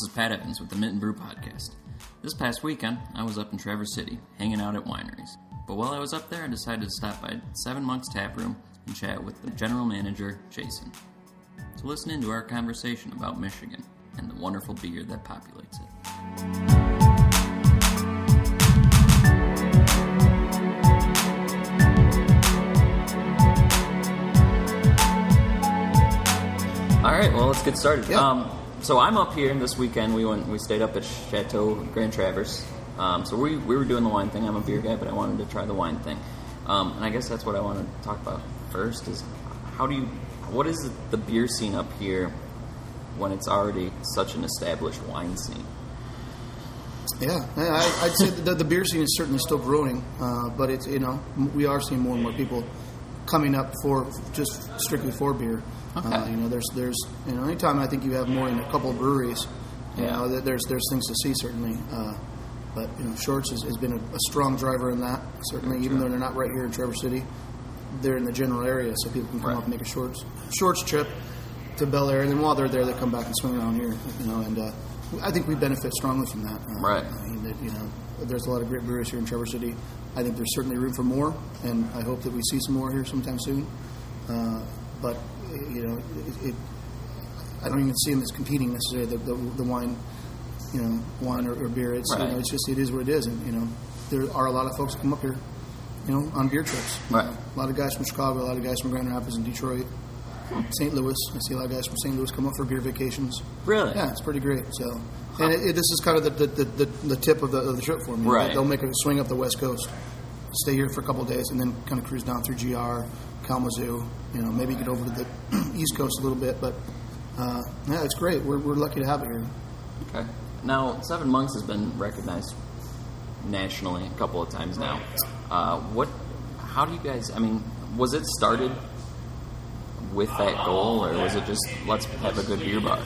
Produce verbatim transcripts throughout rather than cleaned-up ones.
This is Pat Evans with the Mitten Brew Podcast. This past weekend, I was up in Traverse City, hanging out at wineries. But while I was up there, I decided to stop by Seven Monks Tap Room and chat with the general manager, Jason, to listen into our conversation about Michigan and the wonderful beer that populates it. All right, well, let's get started. Yeah. Um, so I'm up here, and this weekend we went. We stayed up at Chateau Grand Traverse. Um, so we we were doing the wine thing. I'm a beer guy, but I wanted to try the wine thing. Um, and I guess that's what I want to talk about first is how do you, what is the beer scene up here when it's already such an established wine scene? Yeah, I, I'd say the, the beer scene is certainly still growing, uh, but it's, you know, we are seeing more and more people coming up for just strictly for beer. Okay. Uh, you know, there's, there's, you know, anytime I think you have more than a couple of breweries, you yeah. know, there's, there's things to see certainly. Uh, but you know, Shorts has, has been a, a strong driver in that. Certainly, That's even true. Though they're not right here in Traverse City, they're in the general area, so people can come right. up and make a Shorts, Shorts trip to Bel Air, and then while they're there, they come back and swing around here. You know, and uh, I think we benefit strongly from that. Uh, right. I mean, that, you know, there's a lot of great breweries here in Traverse City. I think there's certainly room for more, and I hope that we see some more here sometime soon. Uh, but You know, it, it, I don't even see them as competing necessarily. The, the, the wine, you know, wine or, or beer. It's right. you know, it's just it is what it is. And you know, there are a lot of folks who come up here, you know, on beer trips. Right. You know, a lot of guys from Chicago, a lot of guys from Grand Rapids and Detroit, Saint Louis. I see a lot of guys from Saint Louis come up for beer vacations. Really? Yeah, it's pretty great. So, huh. and it, it, this is kind of the the, the, the tip of the, of the trip for me. Right. They'll make a swing up the West Coast, stay here for a couple of days, and then kind of cruise down through G R. Kalamazoo, you know, maybe get over to the East Coast a little bit, but uh, yeah, it's great. We're we're lucky to have it here. Okay. Now, Seven Monks has been recognized nationally a couple of times now. Uh, what? How do you guys? I mean, was it started with that goal, or was it just let's have a good beer bar?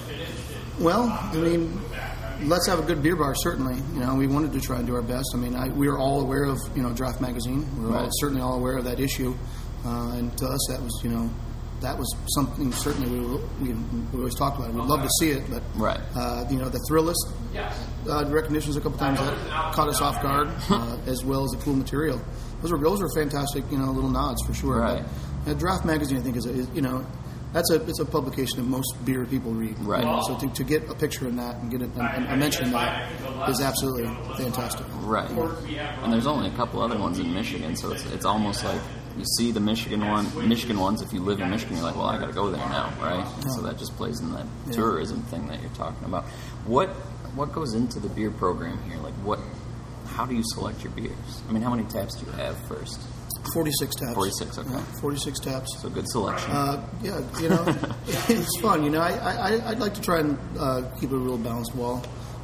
Well, I mean, let's have a good beer bar. Certainly, you know, we wanted to try and do our best. I mean, I, we were all aware of you know Draft Magazine. We were right. all, certainly all aware of that issue. Uh, and to us, that was, you know, that was something certainly we we, we always talked about. We'd love to see it, but, right. uh, you know, the Thrillist uh, recognitions a couple times that caught us off guard, uh, as well as the cool material. Those were those were fantastic, you know, little nods for sure. Right. But, you know, Draft Magazine, I think, is, a, is you know, that's a it's a publication that most beer people read. Right. You know? So to, to get a picture in that and get a, and, a mention in that is absolutely fantastic. Right. And there's only a couple other ones in Michigan, so it's it's almost like. You see the Michigan one, Michigan ones. If you live in Michigan, you're like, well, I got to go there now, right? And so that just plays in that yeah. tourism thing that you're talking about. What what goes into the beer program here? Like, what? How do you select your beers? I mean, how many taps do you have first? Forty-six taps. Forty-six. Okay. Yeah, Forty-six taps. So good selection. Uh, yeah, you know, it's fun. You know, I, I I'd like to try and uh, keep a real balanced wall.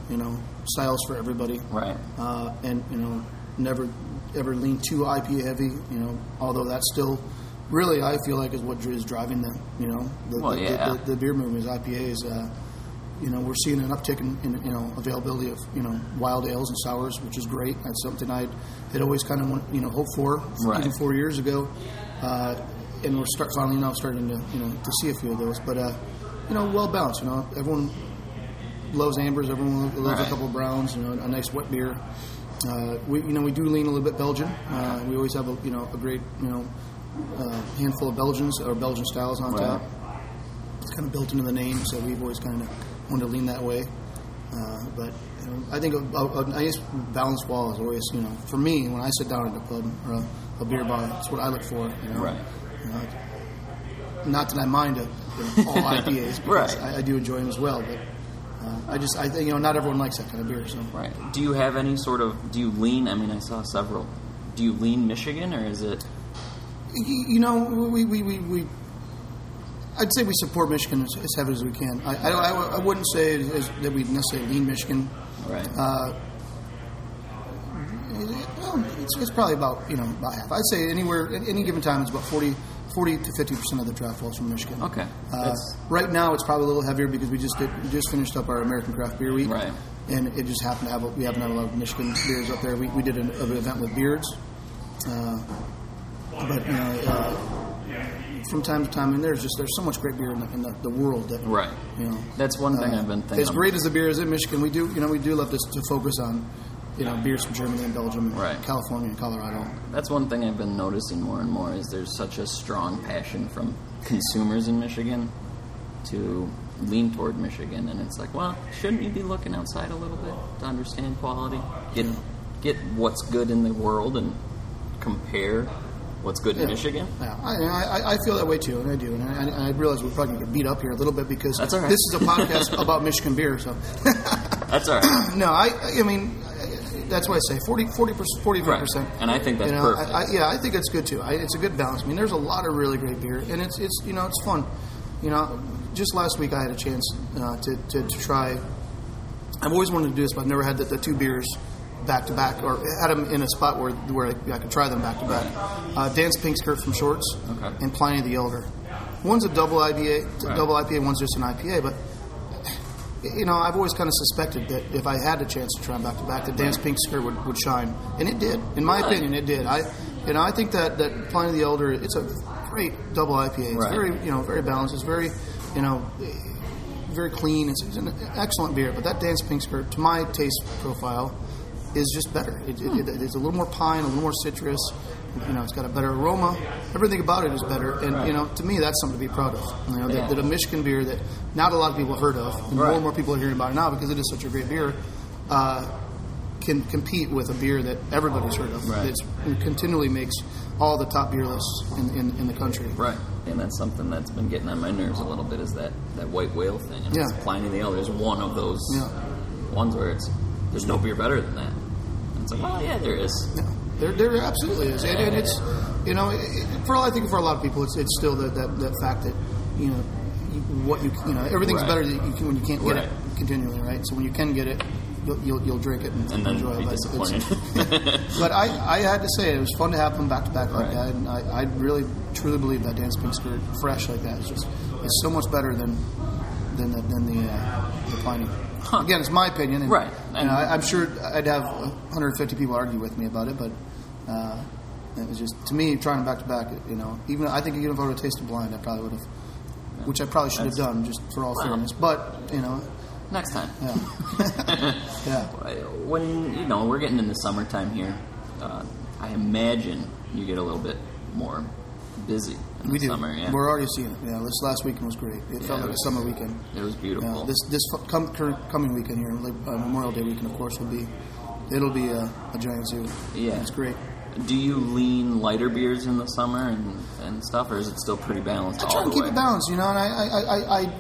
You know, styles for everybody. Right. Uh, and you know, never. ever lean too I P A heavy, you know, although that's still really, I feel like, is what is driving the, you know, the, well, the, yeah. the, the, the beer movement is I P As. Uh, you know, we're seeing an uptick in, in, you know, availability of, you know, wild ales and sours, which is great. That's something I had always kind of, want, you know, hoped for, right. even four years ago. Uh, and we're start, finally now starting to, you know, to see a few of those. But, uh, you know, well-balanced, you know. Everyone loves ambers. Everyone loves right. a couple of browns, you know, a nice wet beer. Uh, we, you know, we do lean a little bit Belgian. Uh, we always have, a, you know, a great, you know, uh, handful of Belgians or Belgian styles on right. tap. It's kind of built into the name, so we've always kind of wanted to lean that way. Uh, but you know, I think a, a, a nice balanced wall is always, you know, for me, when I sit down at a pub or a, a beer bar, that's what I look for. You know? Right. You know, not that I mind it, you know, all I P As, because right. I, I do enjoy them as well, but. Uh, I just, I think, you know, not everyone likes that kind of beer. So. Right. Do you have any sort of, do you lean, I mean, I saw several. Do you lean Michigan, or is it? You, you know, we, we, we, we, I'd say we support Michigan as, as heavily as we can. I I, I, I wouldn't say as, that we necessarily lean Michigan. Right. Uh, it's, it's probably about, you know, about half. I'd say anywhere, at any given time, it's about forty Forty to fifty percent of the draft falls from Michigan. Okay. Uh, right now, it's probably a little heavier because we just did, we just finished up our American Craft Beer Week, right? And it just happened to have a, we haven't had a lot of Michigan beers up there. We we did an, an event with Beards, uh, but you know, uh, from time to time. And there's just there's so much great beer in the, in the, the world. That, right. You know, that's one thing uh, I've been thinking. As great as the beer is in Michigan, we do you know we do love to, to focus on you know beers from Germany and Belgium, and right. California and Colorado. That's one thing I've been noticing more and more is there's such a strong passion from consumers in Michigan to lean toward Michigan, and it's like, well, shouldn't you be looking outside a little bit to understand quality? Get yeah. get what's good in the world and compare what's good yeah. in Michigan. Yeah, I, I I feel that way too, and I do, and I, I realize we're probably going to get beat up here a little bit because That's all right. this is a podcast about Michigan beer. So that's all right. No, I I mean. That's why I say forty, forty, forty-five percent. Right. And I think that's you know, perfect. I, I, yeah, I think it's good, too. I, it's a good balance. I mean, there's a lot of really great beer, and it's, it's you know, it's fun. You know, just last week I had a chance uh, to, to, to try. I've always wanted to do this, but I've never had the, the two beers back-to-back, or had them in a spot where, where I, I could try them back-to-back. Right. Uh, Dan's Pink Skirt from Shorts okay. and Pliny the Elder. One's a double I B A, right. double I P A, one's just an I P A, but... You know, I've always kind of suspected that if I had a chance to try them back-to-back, that Dan's Pink Skirt would, would shine. And it did. In my right. opinion, it did. I, you know, I think that, that Pliny the Elder, it's a great double I P A. It's right. very, you know, very balanced. It's very, you know, very clean. It's, it's an excellent beer. But that Dan's Pink Skirt, to my taste profile, is just better. It, hmm. it, it, it's a little more pine, a little more citrus. You know, it's got a better aroma. Everything about it is better. And, right. you know, to me, that's something to be proud of. You know, yeah. that, that a Michigan beer that not a lot of people have heard of, and right. more and more people are hearing about it now because it is such a great beer, uh, can compete with a beer that everybody's heard of. Right. It's, it continually makes all the top beer lists in, in, in the country. Right. And that's something that's been getting on my nerves a little bit is that, that white whale thing. And yeah. it's Pliny the Elder is one of those yeah. ones where it's there's no beer better than that. And it's like, well, yeah, there is. Yeah. There, there absolutely is, and, and it's, you know, it, for all I think for a lot of people, it's it's still the, that that fact that, you know, you, what you you know everything's right. better than you can, when you can't get right. it continually, right? So when you can get it, you'll you'll, you'll drink it and, and then enjoy be it. Disappointed. But I, I had to say it was fun to have them back to back like right. that, and I, I really truly believe that Dan's Pink Skirt fresh like that is just it's so much better than than the, than the uh, the Pliny. Huh. Again, it's my opinion, and, right? And you know, I, I'm sure I'd have one hundred fifty people argue with me about it, but uh, it was just to me trying back to back. You know, even I think even if I would have tasted blind, I probably would have, yeah. which I probably should That's, have done just for all well, fairness. But you know, next time, yeah, yeah. When you know we're getting into summertime here, uh, I imagine you get a little bit more busy. We do. Summer, yeah. We're already seeing it. Yeah, this last weekend was great. It yeah, felt it like was, a summer weekend. It was beautiful. Yeah, this this com- coming weekend here, like, uh, Memorial Day weekend, of course, will be it'll be a, a giant zoo. Yeah, it's great. Do you lean lighter beers in the summer and, and stuff, or is it still pretty balanced? I try all and keep way? It balanced, you know. And I I, I, I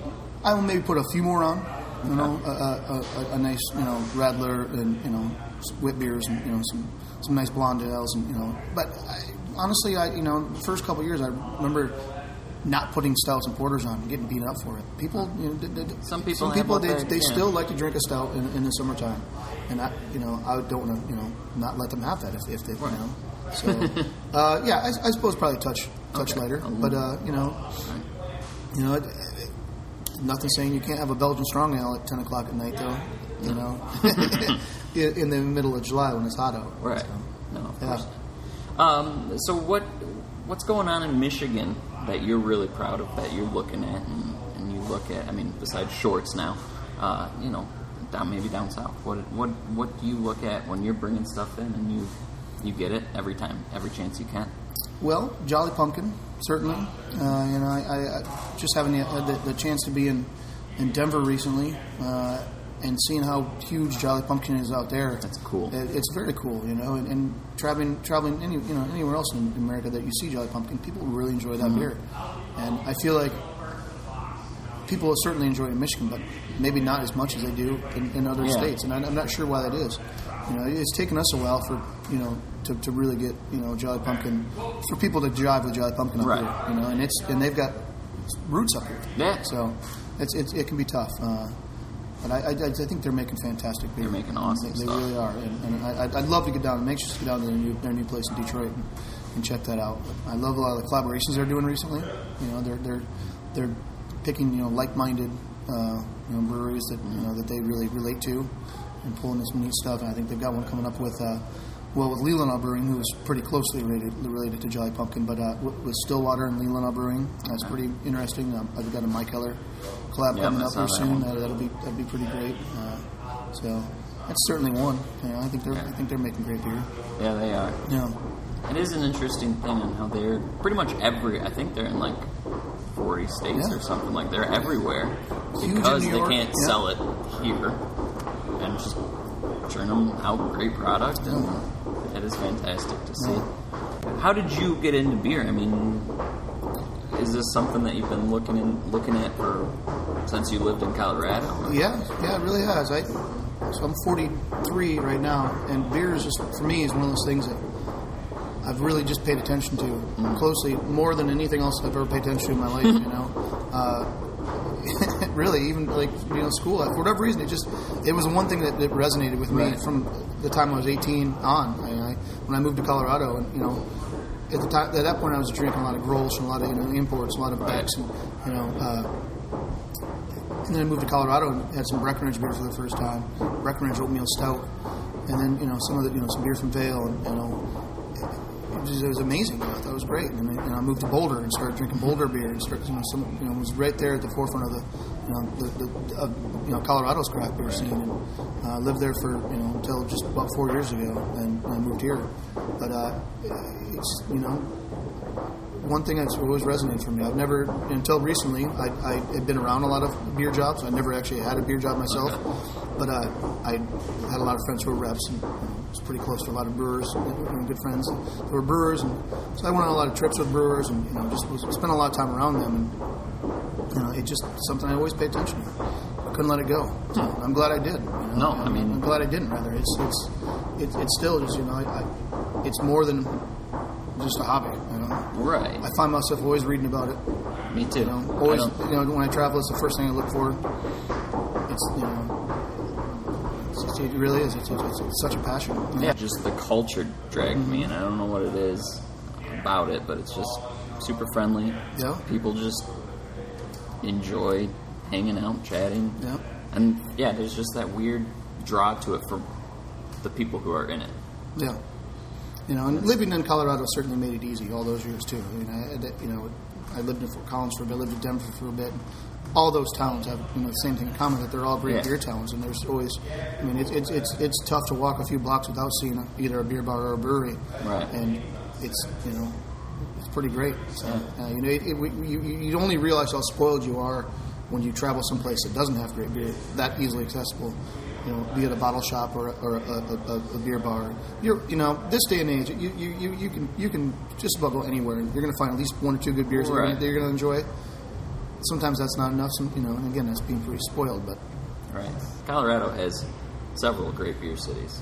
I will maybe put a few more on, you okay. know, a, a, a, a nice you know Radler and you know whip beers and you know some some nice blonde ales and you know, but. I, Honestly, I you know, the first couple of years, I remember not putting stouts and porters on and getting beat up for it. People, you know, d- d- some people, some people they, they still like to drink a stout in, in the summertime, and I, you know, I don't want to, you know, not let them have that if, if they, right. you know. So, uh, yeah, I, I suppose probably touch touch okay. lighter, but uh, you know, right. you know, it, it, nothing saying you can't have a Belgian strong ale at ten o'clock at night though, you know, in the middle of July when it's hot out. Right. So, no. Of yeah. course. Um, so what what's going on in Michigan that you're really proud of, that you're looking at and, and you look at, I mean, besides Shorts now, uh, you know, down, maybe down south, what what what do you look at when you're bringing stuff in and you you get it every time, every chance you can? Well, Jolly Pumpkin, certainly. Uh, you know, I, I just having the, had the, the chance to be in, in Denver recently uh, and seeing how huge Jolly Pumpkin is out there. That's cool. It, it's very cool, you know, and, and traveling traveling any you know anywhere else in America that you see Jolly Pumpkin, people really enjoy that mm-hmm. beer. And I feel like people certainly enjoy it in Michigan, but maybe not as much as they do in, in other yeah. states. And I, I'm not sure why that is. You know, it's taken us a while for, you know, to, to really get, you know, Jolly Pumpkin, for people to jive with Jolly Pumpkin up right. here, you know, and it's and they've got roots up here. Yeah. So it's, it's it can be tough. Uh, But I, I, I think they're making fantastic beer. They're making awesome They, they really are. And, and I, I'd love to get down. I'm anxious to get down to their new, their new place in Detroit and, and check that out. But I love a lot of the collaborations they're doing recently. You know, they're they're they're picking you know like-minded uh, you know breweries that you know that they really relate to and pulling this neat stuff. And I think they've got one coming up with uh, well, with Leelanau Brewing, who is pretty closely related, related to Jolly Pumpkin, but uh, with Stillwater and Leelanau Brewing, that's okay. pretty interesting. Um, I've got a Mikkeller collab yeah, coming up here soon. That uh, that'll be that'll be pretty great. Uh, so that's certainly one. You know, I think they're yeah. I think they're making great beer. Yeah, they are. Yeah, it is an interesting thing on how they're pretty much every. I think they're in like forty states yeah. or something like. They're everywhere Huge because they can't yeah. sell it here and just churn them out great product and. Yeah. That is fantastic to see. Yeah. How did you get into beer? I mean, is this something that you've been looking in, looking at for since you lived in Colorado? Yeah, yeah, it really has. I so I'm forty-three right now, and beer is just for me is one of those things that I've really just paid attention to mm-hmm. closely, more than anything else I've ever paid attention to in my life. You know, uh, really, even like you know, school life, for whatever reason, it just it was one thing that, that resonated with me right. from the time I was eighteen on. I, When I moved to Colorado, and you know, at the time, at that point, I was drinking a lot of Grolsch and a lot of you know, imports, a lot of Becks, and you know, uh, and then I moved to Colorado and had some Breckenridge beer for the first time, Breckenridge oatmeal stout, and then you know some of the you know some beer from Vail, and you know, it was, it was amazing. I thought it was great, and then you know, I moved to Boulder and started drinking Boulder beer, and started you know some you know was right there at the forefront of the you know the, the uh, you know Colorado's craft beer scene, and uh, lived there for you know until just about four years ago, and I moved here. But, uh, it's, you know, one thing that's always resonated for me. I've never, until recently, I, I had been around a lot of beer jobs. I never actually had a beer job myself. But uh, I had a lot of friends who were reps, and you know, was pretty close to a lot of brewers, you know, good friends who were brewers. And so I went on a lot of trips with brewers and, you know, just was, spent a lot of time around them. And, you know, it's just something I always pay attention to. I couldn't let it go. So I'm glad I did. You know? No, I mean... I'm glad I didn't, rather. It's, it's, it's, it's still just, you know, I... I it's more than just a hobby, you know. Right. I find myself always reading about it. Me too. You know, always, you know, when I travel, it's the first thing I look for. It's, you know, it's just, it really is. It's, it's, it's such a passion. You know? Yeah, just the culture dragged mm-hmm. me, and I don't know what it is about it, but it's just super friendly. Yeah. People just enjoy hanging out, chatting. Yeah. And, yeah, there's just that weird draw to it for the people who are in it. Yeah. You know, and living in Colorado certainly made it easy all those years, too. I mean, I, you know, I lived in Fort Collins for a bit, I lived in Denver for a bit. All those towns have you know, the same thing in common, that they're all great yeah. beer towns, and there's always, I mean, it's, it's it's it's tough to walk a few blocks without seeing either a beer bar or a brewery. Right. And it's, you know, it's pretty great. So, yeah. uh, you know, it, it, we, you, you only realize how spoiled you are when you travel someplace that doesn't have great beer, that easily accessible. You know, be at a bottle shop or, or a, a, a beer bar. You're, you know, this day and age, you, you, you, you can you can just about go anywhere, and you're going to find at least one or two good beers right. that you're going to enjoy. Sometimes that's not enough, some, you know. And again, that's being pretty spoiled. But right, Colorado has several great beer cities.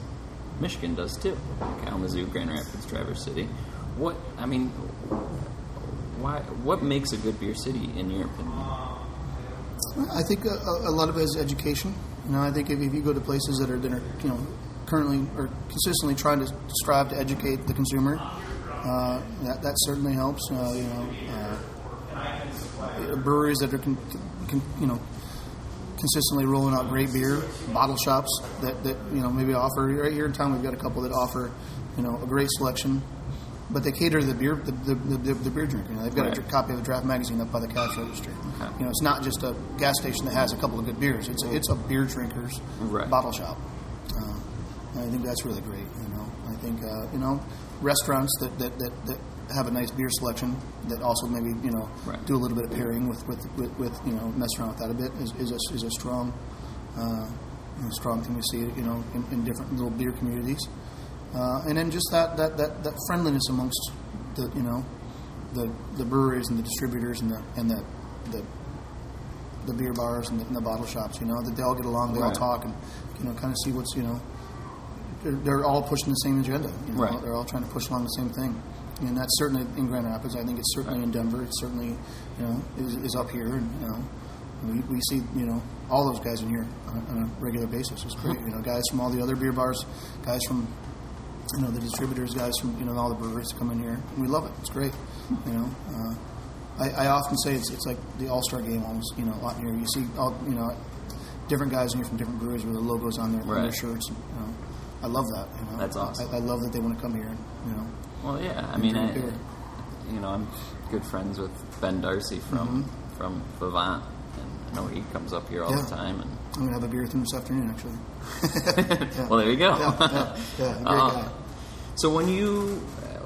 Michigan does too. Kalamazoo, Grand Rapids, Traverse City. What I mean, why? What makes a good beer city, in your opinion? I think a, a lot of it is education. You know, I think if, if you go to places that are, that are, you know, currently or consistently trying to strive to educate the consumer, uh, that that certainly helps. Uh, you know, uh, breweries that are, con, con, you know, consistently rolling out great beer, bottle shops that, that you know maybe offer. Right here in town, we've got a couple that offer, you know, a great selection, but they cater to the beer the the, the, the beer drinker. You know, they've got right. a copy of the Draft Magazine up by the cash register. Okay. You know, it's not just a gas station that has a couple of good beers. It's a, it's a beer drinker's right. bottle shop. Uh, and I think that's really great. You know, I think uh, you know restaurants that, that, that, that have a nice beer selection that also maybe you know right. do a little bit of pairing with, with, with, with you know mess around with that a bit is is a, is a strong uh, strong thing to see you know in, in different little beer communities. Uh, and then just that, that, that, that friendliness amongst the you know the the breweries and the distributors and the and the the, the beer bars and the, and the bottle shops, you know, that they all get along, they right. all talk, and you know, kind of see what's you know they're, they're all pushing the same agenda, you know, right. they're all trying to push along the same thing, and that's certainly in Grand Rapids. I think it's certainly right. in Denver. It's certainly you know is, is up here, and you know we we see you know. all those guys in here on, on a regular basis. It's great, you know, guys from all the other beer bars, guys from. You know, the distributors, guys from, you know, all the breweries come in here. We love it. It's great. You know, uh, I, I often say it's it's like the All-Star game almost, you know, out here. You see, all you know, different guys in here from different breweries with the logos on their, right. on their shirts. And, you know, I love that. You know? That's awesome. I, I love that they want to come here. And, you know. Well, yeah. I mean, I, you know, I'm good friends with Ben Darcy from mm-hmm. from Vavant, and I know he comes up here all yeah. the time. And I'm gonna have a beer with him this afternoon, actually. yeah. Well, there you go. Yeah, yeah, yeah. Great uh, guy. So when you uh,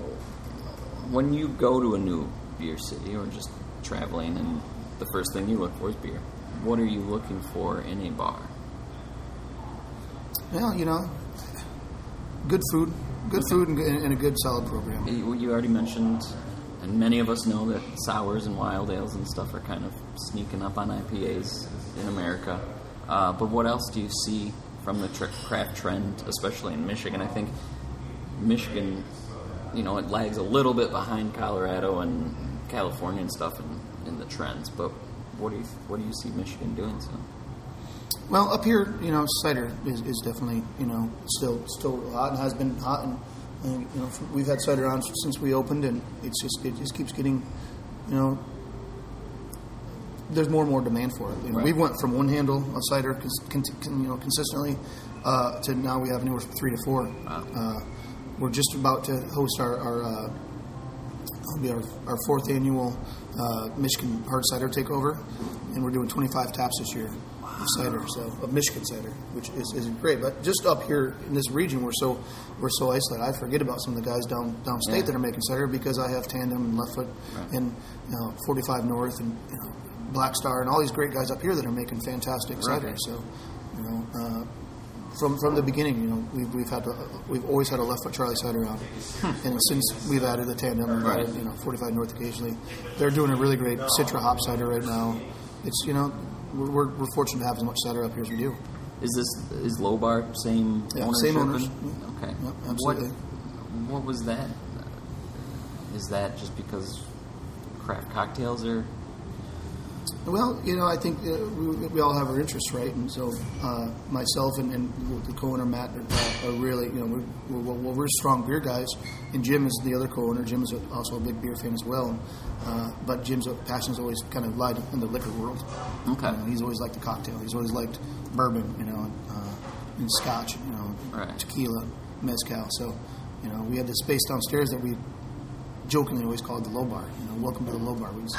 when you go to a new beer city or just traveling, and the first thing you look for is beer, what are you looking for in a bar? Well, you know, good food, good food, and, and a good solid program. You already mentioned, and many of us know that sours and wild ales and stuff are kind of sneaking up on I P As in America. Uh, but what else do you see from the craft trend, especially in Michigan? I think Michigan, you know, it lags a little bit behind Colorado and California and stuff in, in the trends. But what do you what do you see Michigan doing so? Well, up here, you know, cider is, is definitely, you know, still still hot and has been hot, and, and you know, we've had cider on since we opened, and it's just it just keeps getting, you know, there's more and more demand for it. You know, right. We went from one handle of cider, con- con- you know, consistently, uh, to now we have anywhere from three to four. Wow. Uh, we're just about to host our our, uh, it'll be our, our fourth annual uh, Michigan Hard Cider Takeover, and we're doing twenty-five taps this year. Cider, so of Michigan cider, which is, isn't great, but just up here in this region, we're so we're so isolated. I forget about some of the guys down downstate yeah. that are making cider because I have Tandem and Left Foot right. and you know, forty-five North and you know, Blackstar and all these great guys up here that are making fantastic right. cider. So, you know, uh, from from the beginning, you know, we've we've had to, we've always had a Left Foot Charlie cider out, hmm. and since we've added the Tandem, and right. you know, forty-five North occasionally, they're doing a really great Citra hop cider right now. It's you know. We're, we're fortunate to have as much cider up here as we do. Is this is Low Bar same? Yeah, owners same owners. Yeah. Okay. Yep, absolutely. What, what was that? Is that just because craft cocktails are? Well, you know, I think uh, we, we all have our interests, right? And so uh, myself and, and the co-owner Matt are, are really, you know, we're, we're, we're, we're strong beer guys. And Jim is the other co-owner. Jim is also a big beer fan as well. Uh, but Jim's passion's always kind of lied in the liquor world. Okay. You know, he's always liked the cocktail. He's always liked bourbon, you know, and, uh, and scotch, you know, right. tequila, mezcal. So, you know, we had this space downstairs that we jokingly always called the Low Bar. You know, welcome to the Low Bar, we'd say.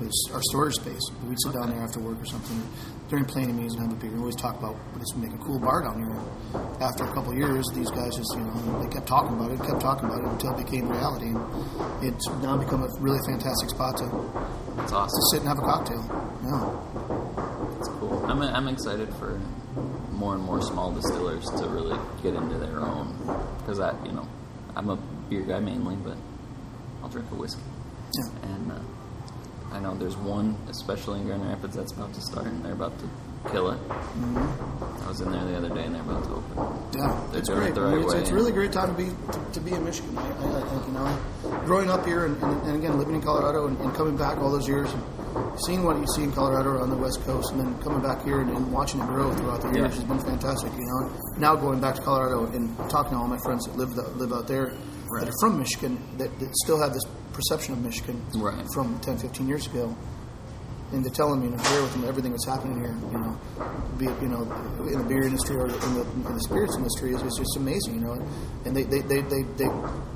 It's our storage space. We'd sit okay. down there after work or something during planning meetings and have a beer. We always talk about let's make a cool bar down here. After a couple of years, these guys just you know they kept talking about it, kept talking about it until it became reality. And it's now become a really fantastic spot to, that's awesome. to sit and have a cocktail. Yeah, that's cool. I'm I'm excited for more and more small distillers to really get into their own because I you know I'm a beer guy mainly, but I'll drink a whiskey. Yeah. And. Uh, I know there's one, especially in Grand Rapids, that's about to start, and they're about to kill it. Mm-hmm. I was in there the other day, and they're about to open. Yeah, they're it's doing great. It the right it's, way. It's a really great time to be to, to be in Michigan. I, I, I think you know, growing up here, and, and, and again living in Colorado, and, and coming back all those years, and seeing what you see in Colorado or on the West Coast, and then coming back here and, and watching it grow throughout the years yeah. has been fantastic. You know, now going back to Colorado and talking to all my friends that live the, live out there. Right. That are from Michigan that, that still have this perception of Michigan right. from ten, fifteen years ago, and to tell them, you know, share with them everything that's happening here, you know, be it, you know, in the beer industry or in the, in the spirits industry, is just amazing, you know. And they, they, they, they, they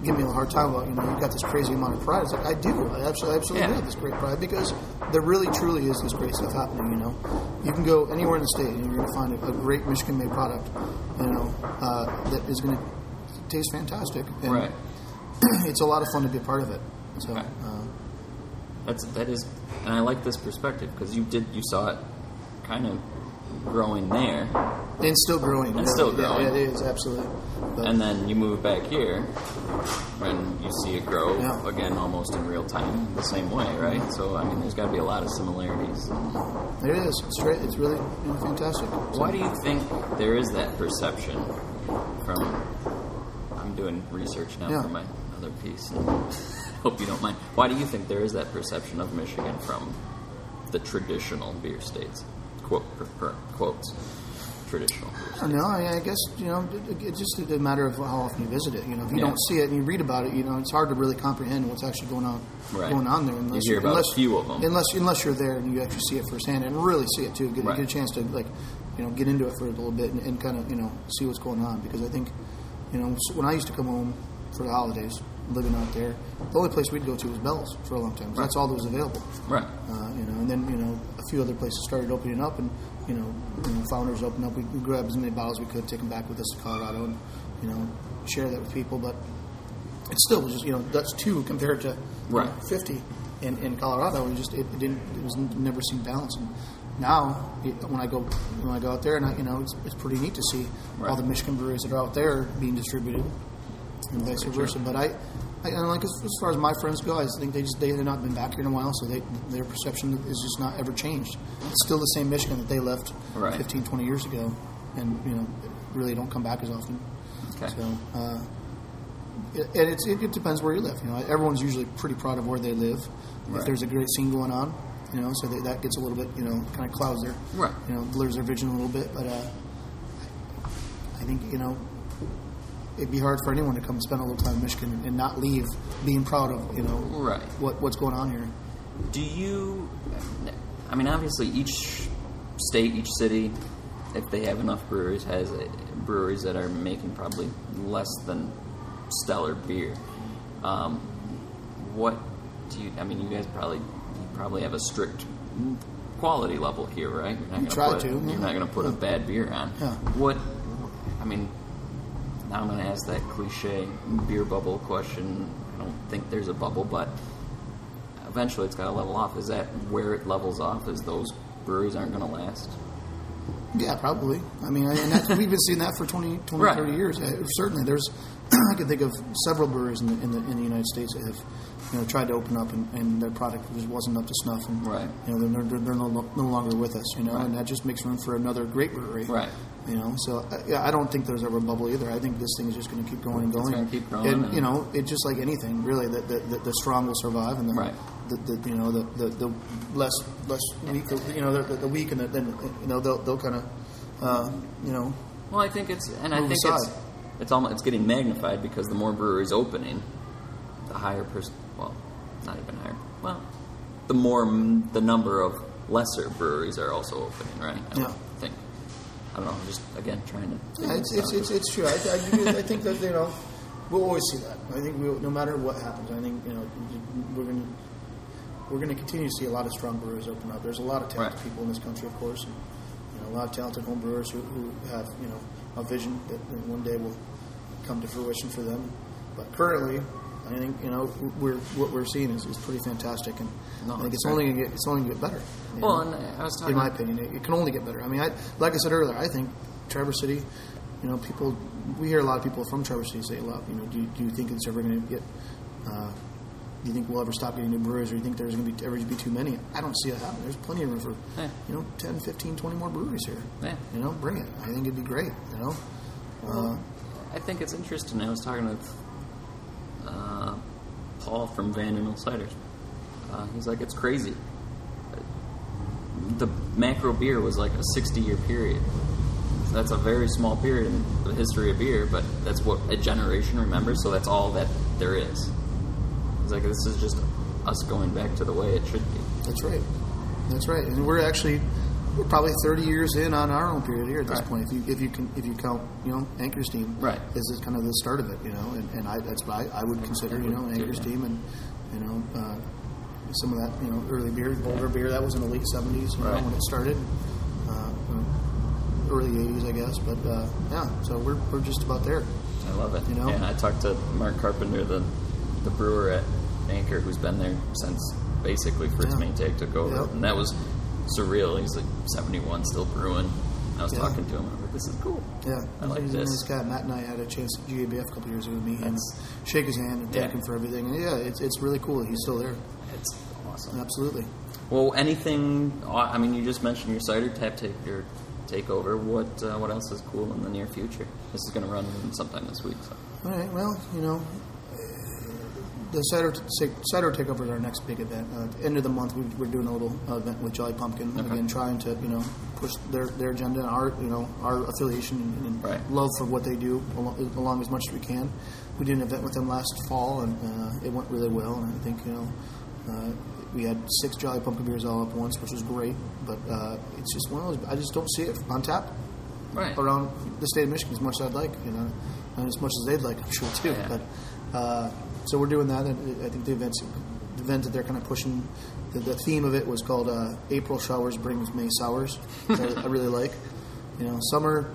give me a hard time about, you know, you've got this crazy amount of pride. It's like I do, I absolutely, absolutely yeah. do have this great pride because there really, truly is this great stuff happening. You know, you can go anywhere in the state and you're going to find a, a great Michigan-made product, you know, uh, that is going to tastes fantastic, and right. it's a lot of fun to be a part of it. So right. uh, that's that is, and I like this perspective because you did you saw it kind of growing there, and still growing, and yeah, still growing. Yeah, it is absolutely. But, and then you move back here, and you see it grow yeah. again, almost in real time, the same way, right? Yeah. So I mean, there's got to be a lot of similarities. There is. It's great. It's really you know, fantastic. So, why do you think there is that perception from? Doing research now yeah. for my other piece, and hope you don't mind. Why do you think there is that perception of Michigan from the traditional beer states? Quote, quotes, traditional beer states. No, I guess, you know, it's just a matter of how often you visit it. You know, if you yeah. don't see it and you read about it, you know, it's hard to really comprehend what's actually going on right. going on there. Unless, you hear about unless, a few of them. Unless, unless you're there and you actually see it firsthand and really see it, too. Get, right. get a chance to, like, you know, get into it for a little bit and, and kind of, you know, see what's going on. Because I think, you know, when I used to come home for the holidays, living out there, the only place we'd go to was Bell's for a long time. Right. That's all that was available. Right. Uh, you know, and then, you know, a few other places started opening up, and, you know, when Founders opened up, we'd grab as many bottles as we could, take them back with us to Colorado, and, you know, share that with people. But it still was just, you know, that's two compared to right. know, fifty in, in Colorado. It just, it, it didn't, it was never seen balanced. And now, it, when I go, when I go out there, and I, you know, it's, it's pretty neat to see right. all the Michigan breweries that are out there being distributed. And vice versa, but I, I and like as, as far as my friends go, I think they just they have not been back here in a while, so they, their perception is just not ever changed. It's still the same Michigan that they left right. fifteen, twenty years ago, and you know, really don't come back as often. Okay. So, uh, it, and it's, it, it depends where you live. You know, everyone's usually pretty proud of where they live. Right. If there's a great scene going on, you know, so they, that gets a little bit, you know, kind of clouds their, right. you know, blurs their vision a little bit. But uh, I think you know. It'd be hard for anyone to come spend a little time in Michigan and not leave being proud of, you know, right. what what's going on here. Do you, I mean, obviously each state, each city, if they have enough breweries, has breweries that are making probably less than stellar beer. Um, what do you, I mean, you guys probably you probably have a strict quality level here, right? You're not you try put, to. You're yeah. not going to put yeah. a bad beer on. Yeah. What, I mean... Now I'm going to ask that cliche beer bubble question. I don't think there's a bubble, but eventually it's got to level off. Is that where it levels off? Is those breweries aren't going to last? Yeah, probably. I mean, and that's, we've been seeing that for twenty, twenty right. thirty years. Certainly, there's. I can think of several breweries in the, in the in the United States that have, you know, tried to open up and, and their product just wasn't up to snuff, and right. you know, they're they're, they're no, no longer with us, you know, right. and that just makes room for another great brewery, right? You know, so I, I don't think there's ever a bubble either. I think this thing is just going to keep going and going, it's keep growing, and, and you know, it's just like anything, really. That the, the, the strong will survive, and the, right. the, the you know the, the, the less less weak, you know, the, the weak, and the, then you know they'll they'll kind of, uh, you know. Well, I think it's and I think aside. it's. It's almost it's getting magnified because the more breweries opening, the higher pers- well, not even higher. Well, the more m- the number of lesser breweries are also opening, right? I yeah. don't think I don't know. I'm just again trying to. Yeah, it's it's, it's it's true. I, I, I think that you know we'll always see that. I think we we'll, no matter what happens, I think you know we're gonna we're gonna continue to see a lot of strong breweries open up. There's a lot of talented right. people in this country, of course, and you know, a lot of talented home brewers who, who have you know. a vision that one day will come to fruition for them, but currently, I think you know we're what we're seeing is, is pretty fantastic, and no, I think it's right. only gonna get it's only gonna get better. Well, and I was talking in my opinion, it, it can only get better. I mean, I, like I said earlier, I think Traverse City, you know, people we hear a lot of people from Traverse City say a lot. You know, do, do you think it's ever going to get? Uh, do you think we'll ever stop getting new breweries, or do you think there's going to be ever be too many? I don't see it happening. There's plenty of room for, yeah. you know, ten, fifteen, twenty more breweries here. Yeah. You know, bring it. I think it'd be great, you know. Well, uh, I think it's interesting. I was talking with uh, Paul from Van den Hill Ciders. Uh, he's like, it's crazy. The macro beer was like a sixty-year period. That's a very small period in the history of beer, but that's what a generation remembers, so that's all that there is. It's like this is just us going back to the way it should be. That's right. That's right. And we're actually we're probably thirty years in on our own period here at this right. point. If you if you can if you count you know Anchor Steam right. as kind of the start of it, you know, and, and I that's what I, I would consider you know an Anchor Steam and you know uh, some of that you know early beer, Boulder Beer that was in the late seventies you know, right. when it started, uh, early eighties I guess. But uh, yeah, so we're we're just about there. I love it. You know, yeah, I talked to Mark Carpenter the. the brewer at Anchor who's been there since basically Fritz yeah. Maytag took over yep. and that was surreal. He's like seventy-one still brewing. I was yeah. talking to him. I was like, this is cool. Yeah. I like this. This guy, Matt and I had a chance at G A B F a couple years ago to meet him, shake his hand and thank yeah. him for everything. And yeah, it's it's really cool. He's still there. It's awesome. Absolutely. Well, anything, I mean, you just mentioned your cider tap take, your takeover. What, uh, what else is cool in the near future? This is going to run sometime this week. So. All right. Well, you know, the cider, t- cider takeover is our next big event. Uh, at the end of the month, we, we're doing a little uh, event with Jolly Pumpkin. Okay. Again, trying to you know push their, their agenda and our you know our affiliation and, and right. love for what they do along, along as much as we can. We did an event with them last fall, and uh, it went really well. And I think you know uh, We had six Jolly Pumpkin beers all up once, which was great. But uh, it's just one of those. I just don't see it on tap right. around the state of Michigan as much as I'd like, you know, and as much as they'd like, I'm sure too. Yeah. But uh, so we're doing that. And I think the events, the event that they're kind of pushing. The, the theme of it was called uh, "April Showers Brings May Sours," which I, I really like. You know, summer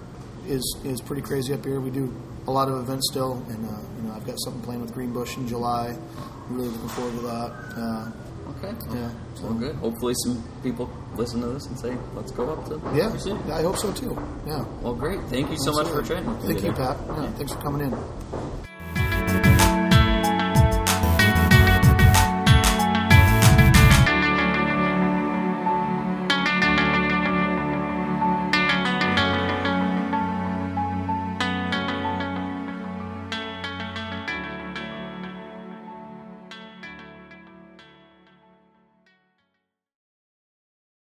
is is pretty crazy up here. We do a lot of events still, and uh, you know, I've got something playing with Greenbush in July. I'm really looking forward to that. Uh, Okay. Yeah. So well, good. Hopefully some people listen to this and say, let's go up to yeah. Traverse City. Yeah, I hope so too. Yeah. Well, great. Thank you so Absolutely. much for chatting with me. Thank you, Pat. Yeah, thanks for coming in.